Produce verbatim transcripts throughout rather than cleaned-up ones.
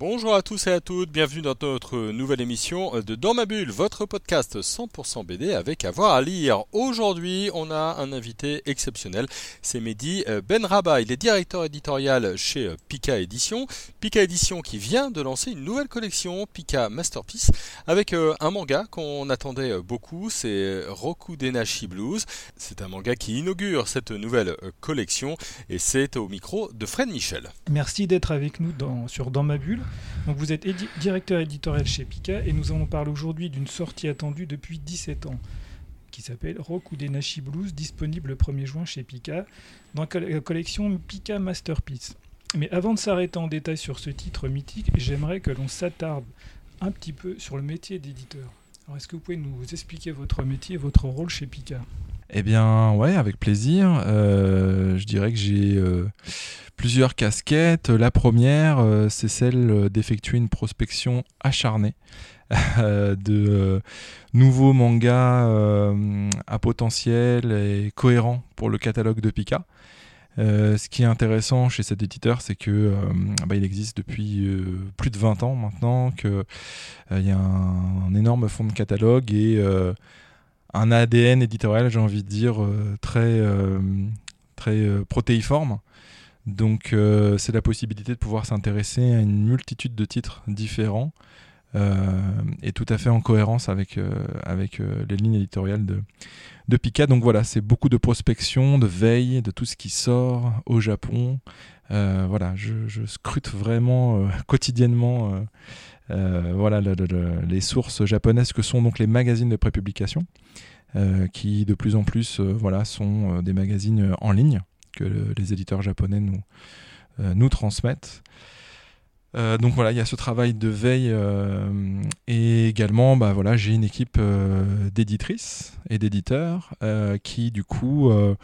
Bonjour à tous et à toutes, bienvenue dans notre nouvelle émission de Dans ma bulle, votre podcast cent pour cent B D avec avoir à lire. Aujourd'hui, on a un invité exceptionnel, c'est Mehdi Ben Rabah. Il est directeur éditorial chez Pika Édition. Pika Édition qui vient de lancer une nouvelle collection, Pika Masterpiece, avec un manga qu'on attendait beaucoup, c'est Rokudenashi Blues. C'est un manga qui inaugure cette nouvelle collection et c'est au micro de Fred Michel. Merci d'être avec nous dans, sur Dans ma bulle. Donc vous êtes édi- directeur éditorial chez Pika et nous allons parler aujourd'hui d'une sortie attendue depuis dix-sept ans qui s'appelle Rokudenashi Blues, disponible le premier juin chez Pika dans la collection Pika Masterpiece. Mais avant de s'arrêter en détail sur ce titre mythique, j'aimerais que l'on s'attarde un petit peu sur le métier d'éditeur. Alors est-ce que vous pouvez nous expliquer votre métier et votre rôle chez Pika ? Eh bien, ouais, avec plaisir. Euh, je dirais que j'ai euh, plusieurs casquettes. La première, euh, c'est celle d'effectuer une prospection acharnée euh, de euh, nouveaux mangas euh, à potentiel et cohérents pour le catalogue de Pika. Euh, ce qui est intéressant chez cet éditeur, c'est que euh, bah, il existe depuis euh, plus de vingt ans maintenant, qu'il euh, y a un, un énorme fonds de catalogue et euh, un A D N éditorial, j'ai envie de dire, euh, très, euh, très euh, protéiforme. Donc euh, c'est la possibilité de pouvoir s'intéresser à une multitude de titres différents euh, et tout à fait en cohérence avec, euh, avec euh, les lignes éditoriales de, de Pika. Donc voilà, c'est beaucoup de prospection, de veille, de tout ce qui sort au Japon. Euh, voilà, je, je scrute vraiment euh, quotidiennement euh, Euh, voilà le, le, le, les sources japonaises que sont donc les magazines de prépublication euh, qui de plus en plus euh, voilà, sont euh, des magazines en ligne que le, les éditeurs japonais nous, euh, nous transmettent. Euh, donc voilà, il y a ce travail de veille euh, et également bah, voilà, j'ai une équipe euh, d'éditrices et d'éditeurs euh, qui du coup euh,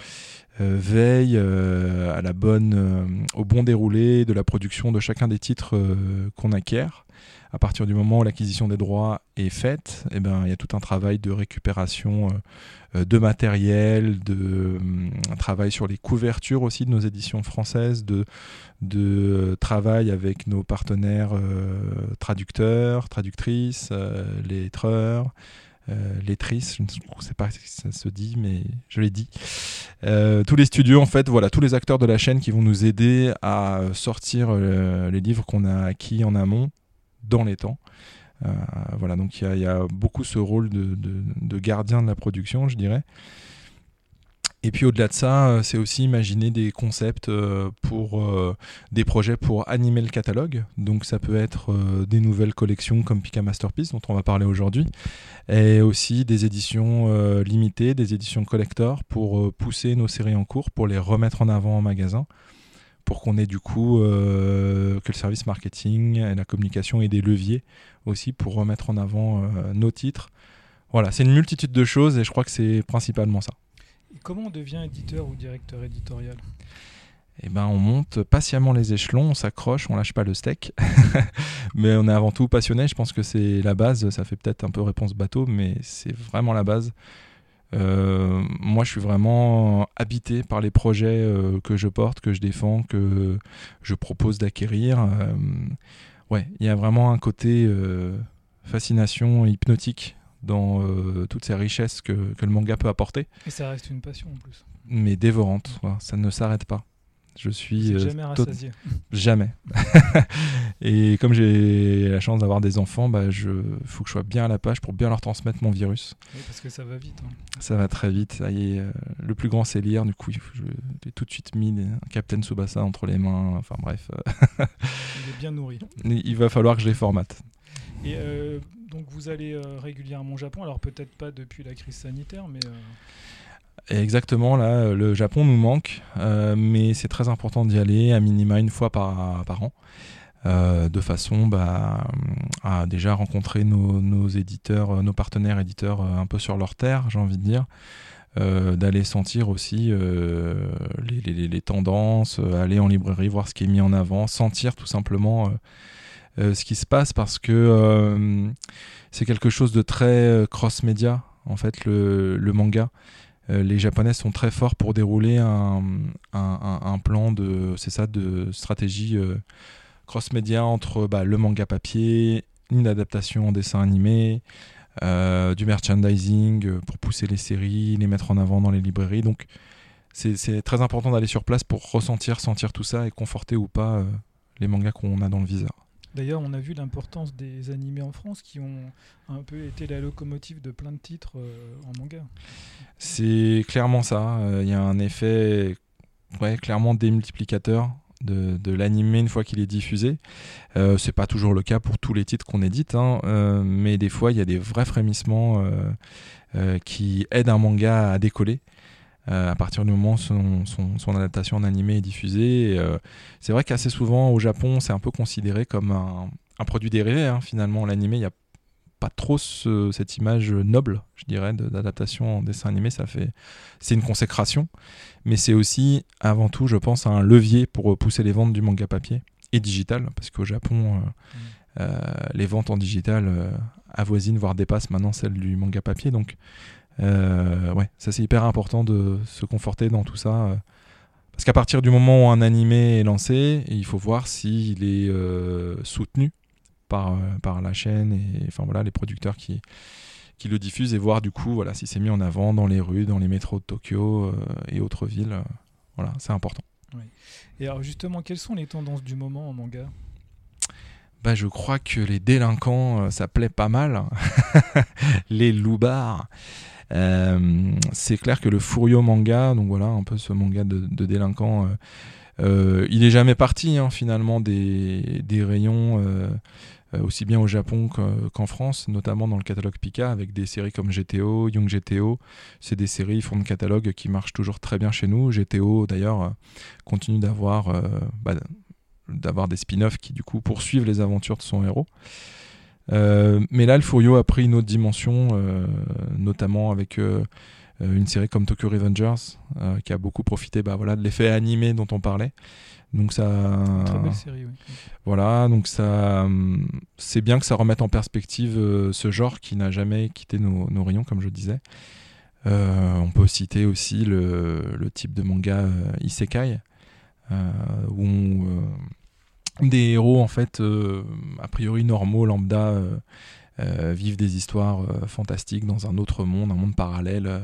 euh, veille euh, à la bonne, euh, au bon déroulé de la production de chacun des titres euh, qu'on acquiert. À partir du moment où l'acquisition des droits est faite, eh ben, il y a tout un travail de récupération euh, de matériel, de, un travail sur les couvertures aussi de nos éditions françaises, de, de travail avec nos partenaires euh, traducteurs, traductrices, euh, lettreurs, euh, lettrices, je ne sais pas si ça se dit, mais je l'ai dit. Euh, tous les studios, en fait, voilà, tous les acteurs de la chaîne qui vont nous aider à sortir euh, les livres qu'on a acquis en amont, dans les temps. Euh, voilà, donc il y, y a beaucoup ce rôle de, de, de gardien de la production, je dirais. Et puis au-delà de ça, c'est aussi imaginer des concepts pour euh, des projets pour animer le catalogue. Donc ça peut être euh, des nouvelles collections comme Pika Masterpiece, dont on va parler aujourd'hui, et aussi des éditions euh, limitées, des éditions collector pour euh, pousser nos séries en cours, pour les remettre en avant en magasin, pour qu'on ait du coup euh, que le service marketing et la communication aient des leviers aussi pour remettre en avant euh, nos titres. Voilà, c'est une multitude de choses et je crois que c'est principalement ça. Et comment on devient éditeur ou directeur éditorial ? Eh ben, on monte patiemment les échelons, on s'accroche, on lâche pas le steak. Mais on est avant tout passionné, je pense que c'est la base. Ça fait peut-être un peu réponse bateau, mais c'est vraiment la base. Euh, moi je suis vraiment habité par les projets euh, que je porte, que je défends, que je propose d'acquérir. Euh, ouais, il y a vraiment un côté euh, fascination hypnotique dans euh, toutes ces richesses que, que le manga peut apporter. Et ça reste une passion en plus. Mais dévorante, mmh. Voilà, ça ne s'arrête pas. Je suis euh, jamais rassasié. Tôt... Jamais. Et comme j'ai la chance d'avoir des enfants, bah je faut que je sois bien à la page pour bien leur transmettre mon virus. Oui, parce que ça va vite. Hein. Ça va très vite. Ça y est, euh, le plus grand c'est lire. Du coup, je... j'ai tout de suite mis des... Captain Tsubasa entre les mains. Enfin bref. Il est bien nourri. Il va falloir que je les formate. Et euh, donc vous allez euh, régulièrement au Japon. Alors peut-être pas depuis la crise sanitaire, mais. Euh... Et exactement, là, le Japon nous manque, euh, mais c'est très important d'y aller à minima une fois par, par an, euh, de façon bah, à déjà rencontrer nos, nos éditeurs, nos partenaires éditeurs euh, un peu sur leur terre, j'ai envie de dire, euh, d'aller sentir aussi euh, les, les, les tendances, euh, aller en librairie, voir ce qui est mis en avant, sentir tout simplement euh, euh, ce qui se passe, parce que euh, c'est quelque chose de très euh, cross-média, en fait, le, le manga. Euh, les Japonais sont très forts pour dérouler un, un, un, un plan de, c'est ça, de stratégie euh, cross-média entre bah, le manga papier, une adaptation en dessin animé, euh, du merchandising pour pousser les séries, les mettre en avant dans les librairies. Donc c'est, c'est très important d'aller sur place pour ressentir, sentir tout ça et conforter ou pas euh, les mangas qu'on a dans le viseur. D'ailleurs, on a vu l'importance des animés en France qui ont un peu été la locomotive de plein de titres euh, en manga. C'est clairement ça. Il euh, y a un effet ouais, clairement démultiplicateur de, de l'animé une fois qu'il est diffusé. Euh, c'est pas toujours le cas pour tous les titres qu'on édite, hein, euh, mais des fois, il y a des vrais frémissements euh, euh, qui aident un manga à décoller. Euh, à partir du moment où son, son, son adaptation en animé est diffusée. Et, euh, c'est vrai qu'assez souvent, au Japon, c'est un peu considéré comme un, un produit dérivé. Hein, finalement, l'animé, il n'y a pas trop ce, cette image noble, je dirais, de, d'adaptation en dessin animé. Ça fait, c'est une consécration, mais c'est aussi, avant tout, je pense, un levier pour pousser les ventes du manga papier et digital, parce qu'au Japon, euh, mmh. euh, les ventes en digital euh, avoisinent, voire dépassent maintenant celles du manga papier, donc Euh, ouais, ça c'est hyper important de se conforter dans tout ça euh, parce qu'à partir du moment où un animé est lancé, il faut voir s'il est euh, soutenu par, euh, par la chaîne et enfin voilà, les producteurs qui, qui le diffusent, et voir du coup voilà, si c'est mis en avant dans les rues, dans les métros de Tokyo euh, et autres villes. Euh, voilà, c'est important. Oui. Et alors justement, quelles sont les tendances du moment en manga ? Bah, je crois que les délinquants, euh, ça plaît pas mal. Les loupards. Euh, c'est clair que le Furio manga, donc voilà un peu ce manga de, de délinquant, euh, euh, il est jamais parti hein, finalement des, des rayons euh, euh, aussi bien au Japon qu'en France, notamment dans le catalogue Pika, avec des séries comme G T O, Young G T O. C'est des séries fond de catalogue qui marchent toujours très bien chez nous. G T O d'ailleurs continue d'avoir euh, bah, d'avoir des spin-offs qui du coup poursuivent les aventures de son héros. Euh, mais là, le Furio a pris une autre dimension, euh, notamment avec euh, une série comme Tokyo Revengers, euh, qui a beaucoup profité bah, voilà, de l'effet animé dont on parlait. Donc ça, une très belle série, oui. Voilà, donc ça, c'est bien que ça remette en perspective euh, ce genre qui n'a jamais quitté nos, nos rayons, comme je disais. Euh, on peut citer aussi le, le type de manga euh, Isekai, euh, où on... Euh, des héros en fait euh, a priori normaux, lambda, euh, euh, vivent des histoires euh, fantastiques dans un autre monde, un monde parallèle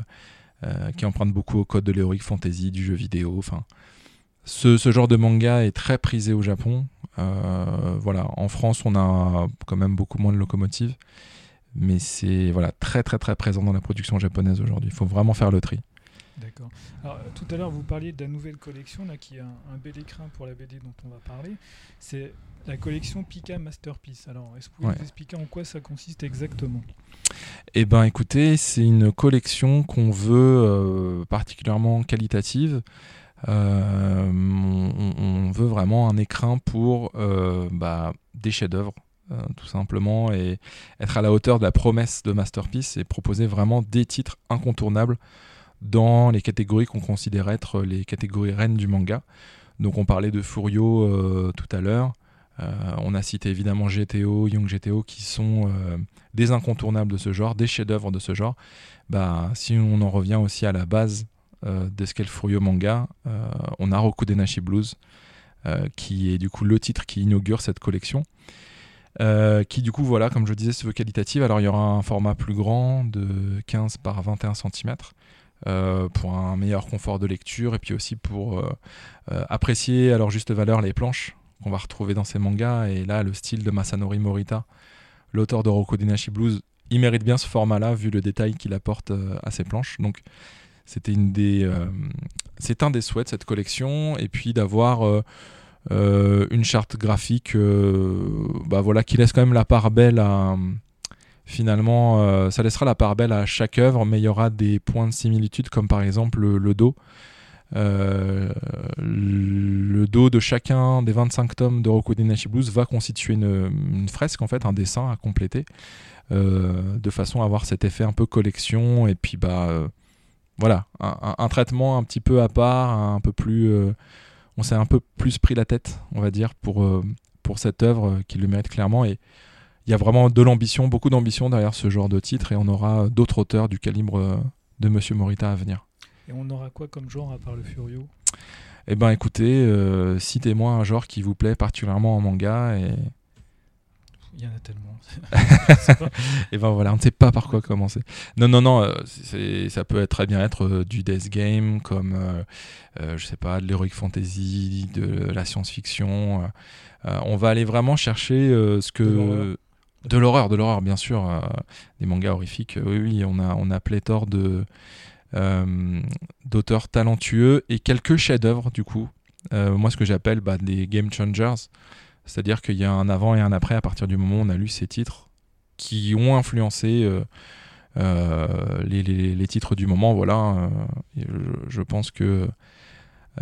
euh, qui emprunte beaucoup au code de l'heroic fantasy, du jeu vidéo. Enfin, ce, ce genre de manga est très prisé au Japon. Euh, voilà, en France on a quand même beaucoup moins de locomotives, mais c'est voilà, très très très présent dans la production japonaise aujourd'hui. Il faut vraiment faire le tri. D'accord. Alors, tout à l'heure, vous parliez de la nouvelle collection, là, qui est un, un bel écrin pour la B D dont on va parler. C'est la collection Pika Masterpiece. Alors, est-ce que vous pouvez nous expliquer en quoi ça consiste exactement ? Eh bien, écoutez, c'est une collection qu'on veut euh, particulièrement qualitative. Euh, on, on veut vraiment un écrin pour euh, bah, des chefs-d'œuvre, euh, tout simplement, et être à la hauteur de la promesse de Masterpiece et proposer vraiment des titres incontournables dans les catégories qu'on considère être les catégories reines du manga. Donc on parlait de Furio euh, tout à l'heure, euh, on a cité évidemment G T O, Young G T O, qui sont euh, des incontournables de ce genre, des chefs-d'œuvre de ce genre. Bah, si on en revient aussi à la base euh, de ce qu'est le Furio manga, euh, on a Rokudenashi Blues, euh, qui est du coup le titre qui inaugure cette collection. Euh, qui du coup, voilà, comme je disais, se veut qualitative. Alors il y aura un format plus grand de quinze par vingt et un centimètres, Euh, pour un meilleur confort de lecture, et puis aussi pour euh, euh, apprécier à leur juste valeur les planches qu'on va retrouver dans ces mangas. Et là, le style de Masanori Morita, l'auteur de Rokudenashi Blues, il mérite bien ce format-là vu le détail qu'il apporte euh, à ses planches. Donc c'était une des, euh, c'est un des souhaits de cette collection, et puis d'avoir euh, euh, une charte graphique euh, bah voilà, qui laisse quand même la part belle à... Finalement, euh, ça laissera la part belle à chaque œuvre, mais il y aura des points de similitude, comme par exemple le, le dos. Euh, le dos de chacun des vingt-cinq tomes de Rokudenashi Blues va constituer une, une fresque, en fait, un dessin à compléter, euh, de façon à avoir cet effet un peu collection, et puis bah, euh, voilà, un, un, un traitement un petit peu à part, un peu plus... Euh, on s'est un peu plus pris la tête, on va dire, pour, euh, pour cette œuvre qui le mérite clairement. Et il y a vraiment de l'ambition, beaucoup d'ambition derrière ce genre de titre, et on aura d'autres auteurs du calibre de Monsieur Morita à venir. Et on aura quoi comme genre à part le Furio ? Eh ben écoutez, euh, citez-moi un genre qui vous plaît particulièrement en manga et... Il y en a tellement. pas... Et ben voilà, on ne sait pas par quoi commencer. Non, non, non, c'est, ça peut être, très bien être euh, du Death Game, comme, euh, euh, je sais pas, de l'Heroic Fantasy, de la science-fiction. Euh, on va aller vraiment chercher euh, ce que... De l'horreur. de l'horreur, de l'horreur, bien sûr. Euh, des mangas horrifiques, oui, oui, on a, on a pléthore de, euh, d'auteurs talentueux et quelques chefs-d'œuvre, du coup. Euh, moi, ce que j'appelle bah, des Game Changers. C'est-à-dire qu'il y a un avant et un après à partir du moment où on a lu ces titres qui ont influencé euh, euh, les, les, les titres du moment. Voilà, euh, je, je pense que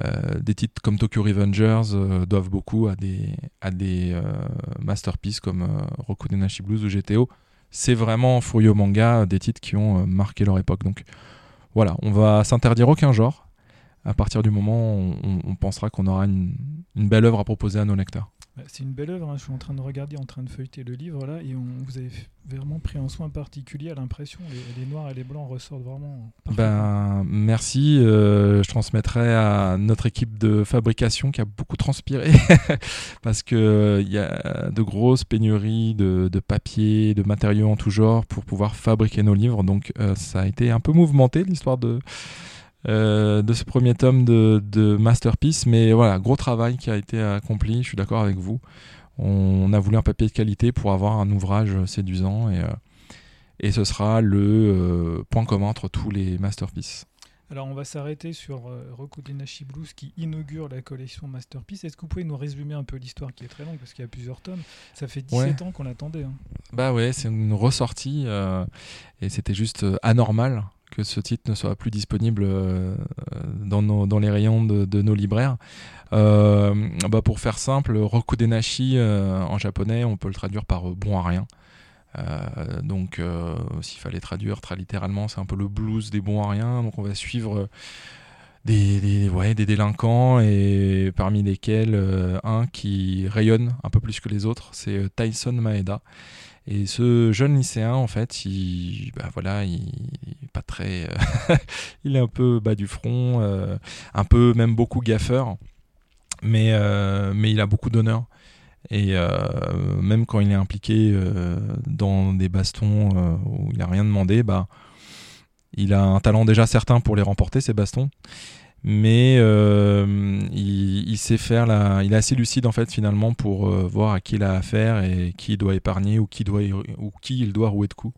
euh, des titres comme Tokyo Revengers euh, doivent beaucoup à des, à des euh, masterpieces comme euh, Rokudenashi Blues ou G T O. C'est vraiment Furio Manga, des titres qui ont euh, marqué leur époque. Donc voilà, on va s'interdire aucun genre. À partir du moment où on, on pensera qu'on aura une, une belle œuvre à proposer à nos lecteurs. C'est une belle œuvre, hein. Je suis en train de regarder, en train de feuilleter le livre là, et on, vous avez vraiment pris un soin particulier à l'impression. Les, les noirs et les blancs ressortent vraiment. Ben, merci, euh, je transmettrai à notre équipe de fabrication qui a beaucoup transpiré parce qu'il y a de grosses pénuries de, de papier, de matériaux en tout genre pour pouvoir fabriquer nos livres. Donc euh, ça a été un peu mouvementé l'histoire de... Euh, de ce premier tome de, de Masterpiece, mais voilà, gros travail qui a été accompli, je suis d'accord avec vous. On a voulu un papier de qualité pour avoir un ouvrage séduisant, et, euh, et ce sera le euh, point commun entre tous les Masterpiece. Alors on va s'arrêter sur euh, Rokudenashi Blues qui inaugure la collection Masterpiece. Est-ce que vous pouvez nous résumer un peu l'histoire qui est très longue parce qu'il y a plusieurs tomes ? Ça fait dix-sept ouais. ans qu'on l'attendait. Hein. Bah ouais, c'est une ressortie euh, et c'était juste euh, anormal que ce titre ne soit plus disponible euh, dans, nos, dans les rayons de, de nos libraires. Euh, bah pour faire simple, Rokudenashi euh, en japonais, on peut le traduire par euh, bon à rien. Euh, donc euh, s'il fallait traduire très littéralement, c'est un peu le blues des bons à rien. Donc on va suivre euh, des, des, ouais, des délinquants, et parmi lesquels euh, un qui rayonne un peu plus que les autres, c'est euh, Tyson Maeda. Et ce jeune lycéen, en fait, il, bah voilà, il, il est pas très, euh, il est un peu bas du front, euh, un peu même beaucoup gaffeur, mais euh, mais il a beaucoup d'honneur. Et euh, même quand il est impliqué euh, dans des bastons euh, où il a rien demandé, bah il a un talent déjà certain pour les remporter, ces bastons. Mais euh, il, il sait faire la, il est assez lucide en fait finalement pour euh, voir à qui il a affaire et qui il doit épargner ou qui doit ou qui il doit rouer de coups.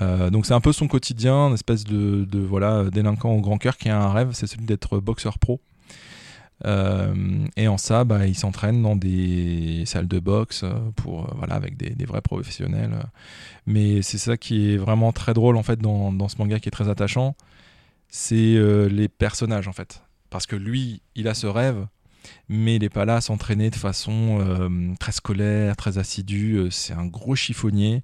Euh, donc c'est un peu son quotidien, une espèce de, de voilà délinquant au grand cœur qui a un rêve, c'est celui d'être boxeur pro. Euh, et en ça, bah, il s'entraîne dans des salles de boxe pour euh, voilà avec des, des vrais professionnels. Mais c'est ça qui est vraiment très drôle en fait dans, dans ce manga qui est très attachant. C'est euh, les personnages en fait, parce que lui il a ce rêve mais il n'est pas là à s'entraîner de façon euh, très scolaire, très assidue. C'est un gros chiffonnier,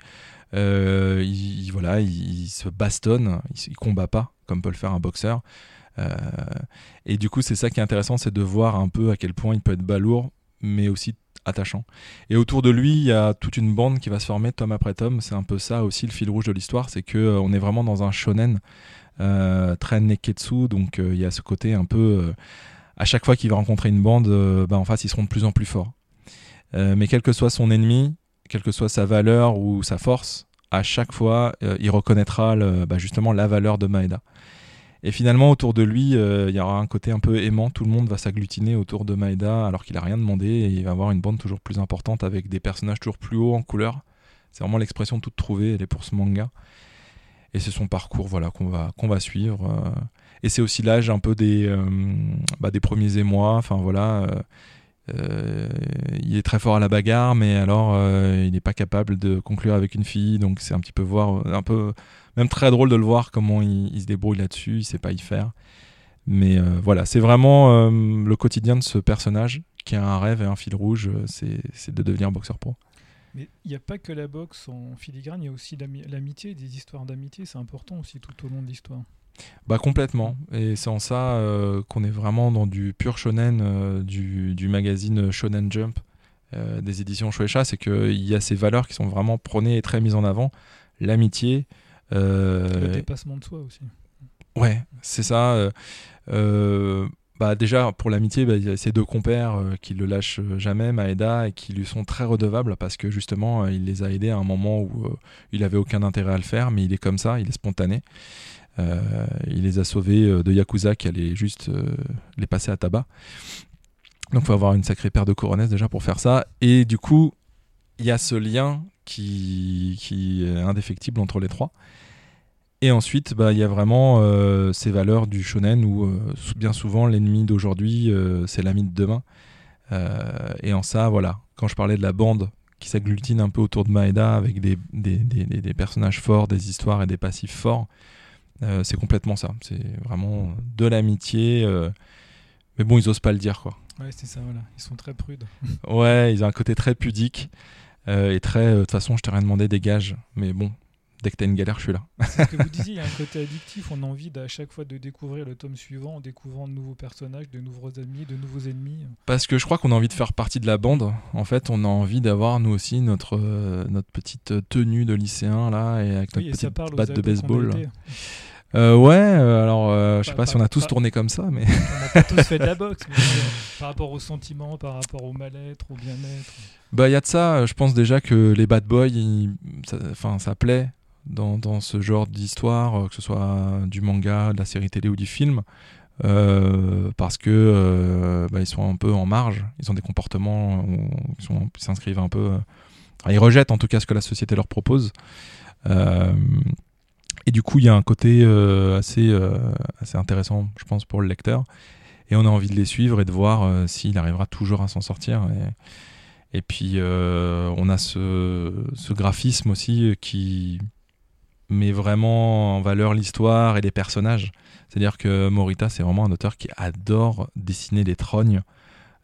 euh, il, voilà, il, il se bastonne, il, il combat pas comme peut le faire un boxeur, euh, et du coup c'est ça qui est intéressant, c'est de voir un peu à quel point il peut être balourd mais aussi attachant. Et autour de lui il y a toute une bande qui va se former tome après tome. C'est un peu ça aussi le fil rouge de l'histoire, c'est qu'on euh, est vraiment dans un shonen Euh, très neketsu, donc il euh, y a ce côté un peu euh, à chaque fois qu'il va rencontrer une bande, euh, bah, en face ils seront de plus en plus forts, euh, mais quel que soit son ennemi, quelle que soit sa valeur ou sa force, à chaque fois euh, il reconnaîtra le, bah, justement la valeur de Maeda, et finalement autour de lui il euh, y aura un côté un peu aimant, tout le monde va s'agglutiner autour de Maeda alors qu'il a rien demandé, et il va avoir une bande toujours plus importante avec des personnages toujours plus hauts en couleur. C'est vraiment l'expression toute trouvée, elle est pour ce manga. Et c'est son parcours, voilà, qu'on va qu'on va suivre. Euh, et c'est aussi l'âge un peu des euh, bah, des premiers émois. Enfin voilà, euh, euh, il est très fort à la bagarre, mais alors euh, il n'est pas capable de conclure avec une fille. Donc c'est un petit peu voir, un peu même très drôle de le voir comment il, il se débrouille là-dessus. Il sait pas y faire. Mais euh, voilà, c'est vraiment euh, le quotidien de ce personnage qui a un rêve et un fil rouge, c'est c'est de devenir boxeur pro. Mais il n'y a pas que la boxe en filigrane, il y a aussi l'ami- l'amitié, des histoires d'amitié, c'est important aussi tout au long de l'histoire. Bah complètement, et c'est en ça euh, qu'on est vraiment dans du pur shonen euh, du, du magazine Shonen Jump euh, des éditions Shueisha, c'est qu'il y a ces valeurs qui sont vraiment prônées et très mises en avant, l'amitié, euh, le dépassement de soi aussi. Ouais, c'est ça. Euh, euh, bah déjà pour l'amitié, bah, il y a ces deux compères euh, qui le lâchent jamais, Maeda, et qui lui sont très redevables parce que justement euh, il les a aidés à un moment où euh, il avait aucun intérêt à le faire, mais il est comme ça, il est spontané. Euh, il les a sauvés de Yakuza qui allait juste euh, les passer à tabac. Donc il faut avoir une sacrée paire de couronnes déjà pour faire ça. Et du coup, il y a ce lien qui, qui est indéfectible entre les trois. Et ensuite, bah, il y a vraiment euh, ces valeurs du shonen où euh, bien souvent l'ennemi d'aujourd'hui, euh, c'est l'ami de demain. Euh, et en ça, voilà, quand je parlais de la bande qui s'agglutine un peu autour de Maeda avec des, des, des, des personnages forts, des histoires et des passifs forts, Euh, c'est complètement ça, c'est vraiment de l'amitié, euh... mais bon, ils osent pas le dire, quoi. Ouais, c'est ça, voilà, ils sont très prudes. Ouais, ils ont un côté très pudique euh, et très, de euh, toute façon, je t'ai rien demandé, dégage, mais bon, dès que t'as une galère, je suis là. C'est ce que vous disiez, il y a un côté addictif, on a envie à chaque fois de découvrir le tome suivant en découvrant de nouveaux personnages, de nouveaux amis, de nouveaux ennemis. Parce que je crois qu'on a envie de faire partie de la bande, en fait, on a envie d'avoir nous aussi notre, euh, notre petite tenue de lycéen, là, et avec notre oui, et petite batte de baseball. Euh, ouais, euh, alors euh, je sais pas, pas si on a tous pas, tourné comme ça, mais on n'a pas tous fait de la boxe. Mais, euh, par rapport aux sentiments, par rapport au mal-être, au bien-être. Bah il y a de ça. Je pense déjà que les bad boys, enfin ça, ça plaît dans dans ce genre d'histoire, que ce soit du manga, de la série télé ou du film, euh, parce que euh, bah, ils sont un peu en marge. Ils ont des comportements qui s'inscrivent un peu. Euh, ils rejettent en tout cas ce que la société leur propose. Euh, Et du coup, il y a un côté euh, assez, euh, assez intéressant, je pense, pour le lecteur. Et on a envie de les suivre et de voir euh, s'il arrivera toujours à s'en sortir. Et, et puis, euh, on a ce, ce graphisme aussi qui met vraiment en valeur l'histoire et les personnages. C'est-à-dire que Morita, c'est vraiment un auteur qui adore dessiner des trognes.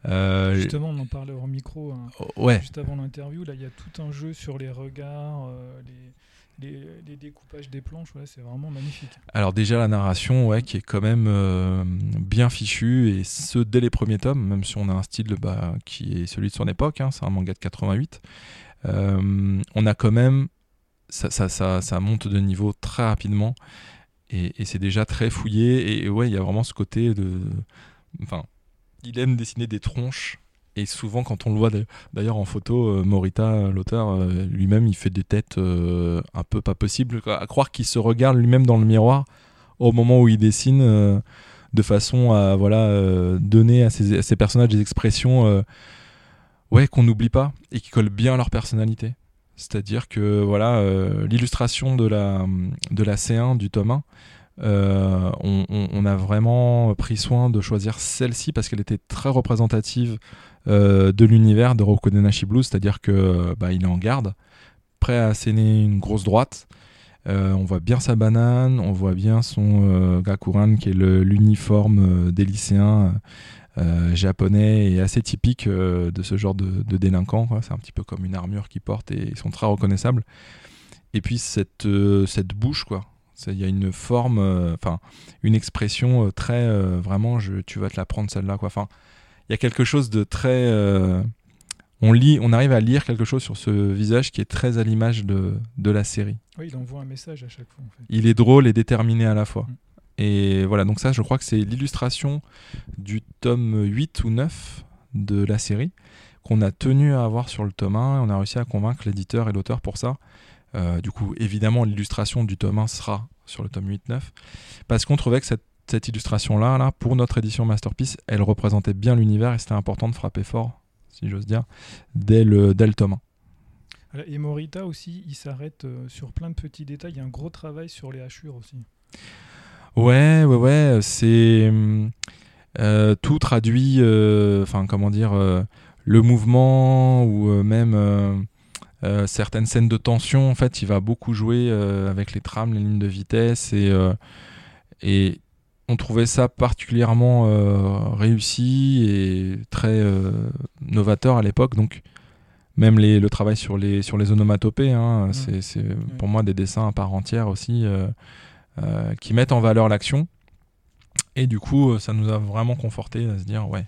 Euh, Justement, on en parlait hors micro. Hein. Ouais. Juste avant l'interview, là, il y a tout un jeu sur les regards, euh, les... Les, les découpages des planches, ouais, c'est vraiment magnifique. Alors déjà la narration, ouais, qui est quand même euh, bien fichue, et ce dès les premiers tomes, même si on a un style bah, qui est celui de son époque, hein, c'est un manga de quatre-vingt-huit, euh, on a quand même, ça, ça, ça, ça monte de niveau très rapidement, et, et c'est déjà très fouillé, et, et ouais, il y a vraiment ce côté de... Enfin, il aime dessiner des tronches, et souvent quand on le voit d'ailleurs en photo, Morita, l'auteur lui-même, il fait des têtes euh, un peu pas possibles, à croire qu'il se regarde lui-même dans le miroir au moment où il dessine, euh, de façon à voilà euh, donner à ses, à ses personnages des expressions euh, ouais, qu'on n'oublie pas et qui collent bien à leur personnalité. C'est-à-dire que voilà, euh, l'illustration de la, de la C un du tome un, euh, on, on, on a vraiment pris soin de choisir celle-ci parce qu'elle était très représentative Euh, de l'univers de Rokudenashi Blues, c'est-à-dire que bah, il est en garde, prêt à asséner une grosse droite. Euh, on voit bien sa banane, on voit bien son euh, gakuran, qui est le, l'uniforme euh, des lycéens euh, japonais, et assez typique euh, de ce genre de, de délinquants, quoi. C'est un petit peu comme une armure qu'ils portent et ils sont très reconnaissables. Et puis cette, euh, cette bouche, quoi. Il y a une forme, enfin euh, une expression euh, très euh, vraiment, je, tu vas te la prendre celle-là, quoi. Enfin. Il y a quelque chose de très... Euh, on, lit, on arrive à lire quelque chose sur ce visage qui est très à l'image de, de la série. Oui, il envoie un message à chaque fois. En fait. Il est drôle et déterminé à la fois. Mmh. Et voilà, donc ça, je crois que c'est l'illustration du tome huit ou neuf de la série qu'on a tenu à avoir sur le tome un. On a réussi à convaincre l'éditeur et l'auteur pour ça. Euh, du coup, évidemment, l'illustration du tome un sera sur le tome huit neuf. Parce qu'on trouvait que cette cette illustration-là, là, pour notre édition Masterpiece, elle représentait bien l'univers et c'était important de frapper fort, si j'ose dire, dès le, dès le tome un. Et Morita aussi, il s'arrête sur plein de petits détails. Il y a un gros travail sur les hachures aussi. Ouais, ouais, ouais. C'est euh, tout traduit, enfin, euh, comment dire, euh, le mouvement ou euh, même... Euh, Euh, certaines scènes de tension, en fait, il va beaucoup jouer euh, avec les trames, les lignes de vitesse, et, euh, et on trouvait ça particulièrement euh, réussi et très euh, novateur à l'époque. Donc, même les, le travail sur les, sur les onomatopées, hein, mmh. c'est, c'est pour moi des dessins à part entière aussi, euh, euh, qui mettent en valeur l'action. Et du coup, ça nous a vraiment conforté à se dire, ouais.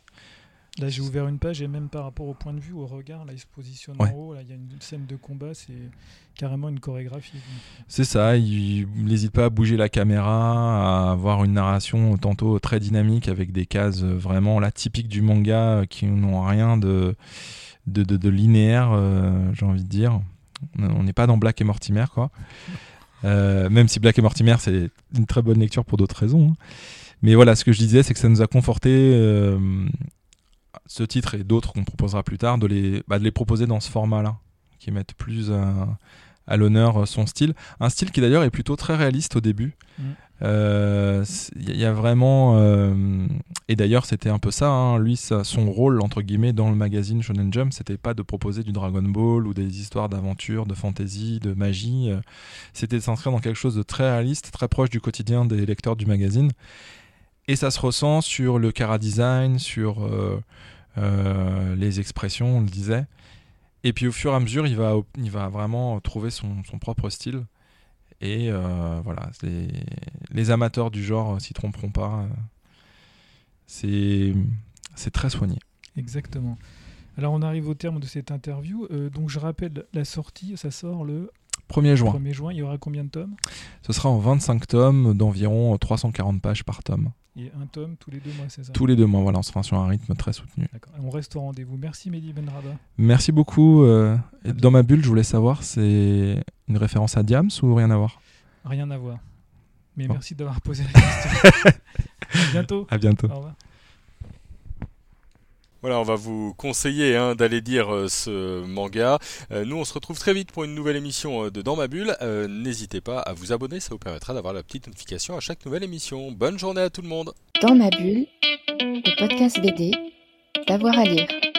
Là, j'ai ouvert une page et même par rapport au point de vue, au regard, là, il se positionne ouais. en haut. Là, il y a une scène de combat, c'est carrément une chorégraphie. C'est ça, il n'hésite pas à bouger la caméra, à avoir une narration tantôt très dynamique avec des cases vraiment là, typiques du manga qui n'ont rien de, de, de, de linéaire, euh, j'ai envie de dire. On n'est pas dans Black et Mortimer, quoi. Euh, même si Black et Mortimer, c'est une très bonne lecture pour d'autres raisons. Hein. Mais voilà, ce que je disais, c'est que ça nous a conforté euh, ce titre et d'autres qu'on proposera plus tard, de les, bah, de les proposer dans ce format-là, qui mettent plus à, à l'honneur son style. Un style qui d'ailleurs est plutôt très réaliste au début. Mmh. Euh, il y a vraiment... Euh, et d'ailleurs, c'était un peu ça, hein, lui, ça, son rôle, entre guillemets, dans le magazine Shonen Jump, c'était pas de proposer du Dragon Ball ou des histoires d'aventure, de fantasy, de magie. Euh, c'était de s'inscrire dans quelque chose de très réaliste, très proche du quotidien des lecteurs du magazine. Et ça se ressent sur le chara-design, sur euh, euh, les expressions, on le disait. Et puis au fur et à mesure, il va, il va vraiment trouver son, son propre style. Et euh, voilà, les, les amateurs du genre euh, s'y tromperont pas. Euh, c'est, c'est très soigné. Exactement. Alors on arrive au terme de cette interview. Euh, donc je rappelle, la sortie, ça sort le... premier juin. premier juin, il y aura combien de tomes ? Ce sera en vingt-cinq tomes d'environ trois cent quarante pages par tome. Et un tome tous les deux mois, c'est ça ? Tous les deux mois, voilà, on sera sur un rythme très soutenu. D'accord. On reste au rendez-vous. Merci Mehdi Ben Rabah. Merci beaucoup. Euh, dans ma bulle, je voulais savoir, c'est une référence à Diams ou rien à voir ? Rien à voir. Mais bon. Merci d'avoir posé la question. À bientôt. À bientôt. Au revoir. Voilà, on va vous conseiller hein, d'aller lire euh, ce manga. Euh, nous, on se retrouve très vite pour une nouvelle émission euh, de Dans ma bulle. Euh, n'hésitez pas à vous abonner, ça vous permettra d'avoir la petite notification à chaque nouvelle émission. Bonne journée à tout le monde. Dans ma bulle, le podcast B D, d'avoir à lire.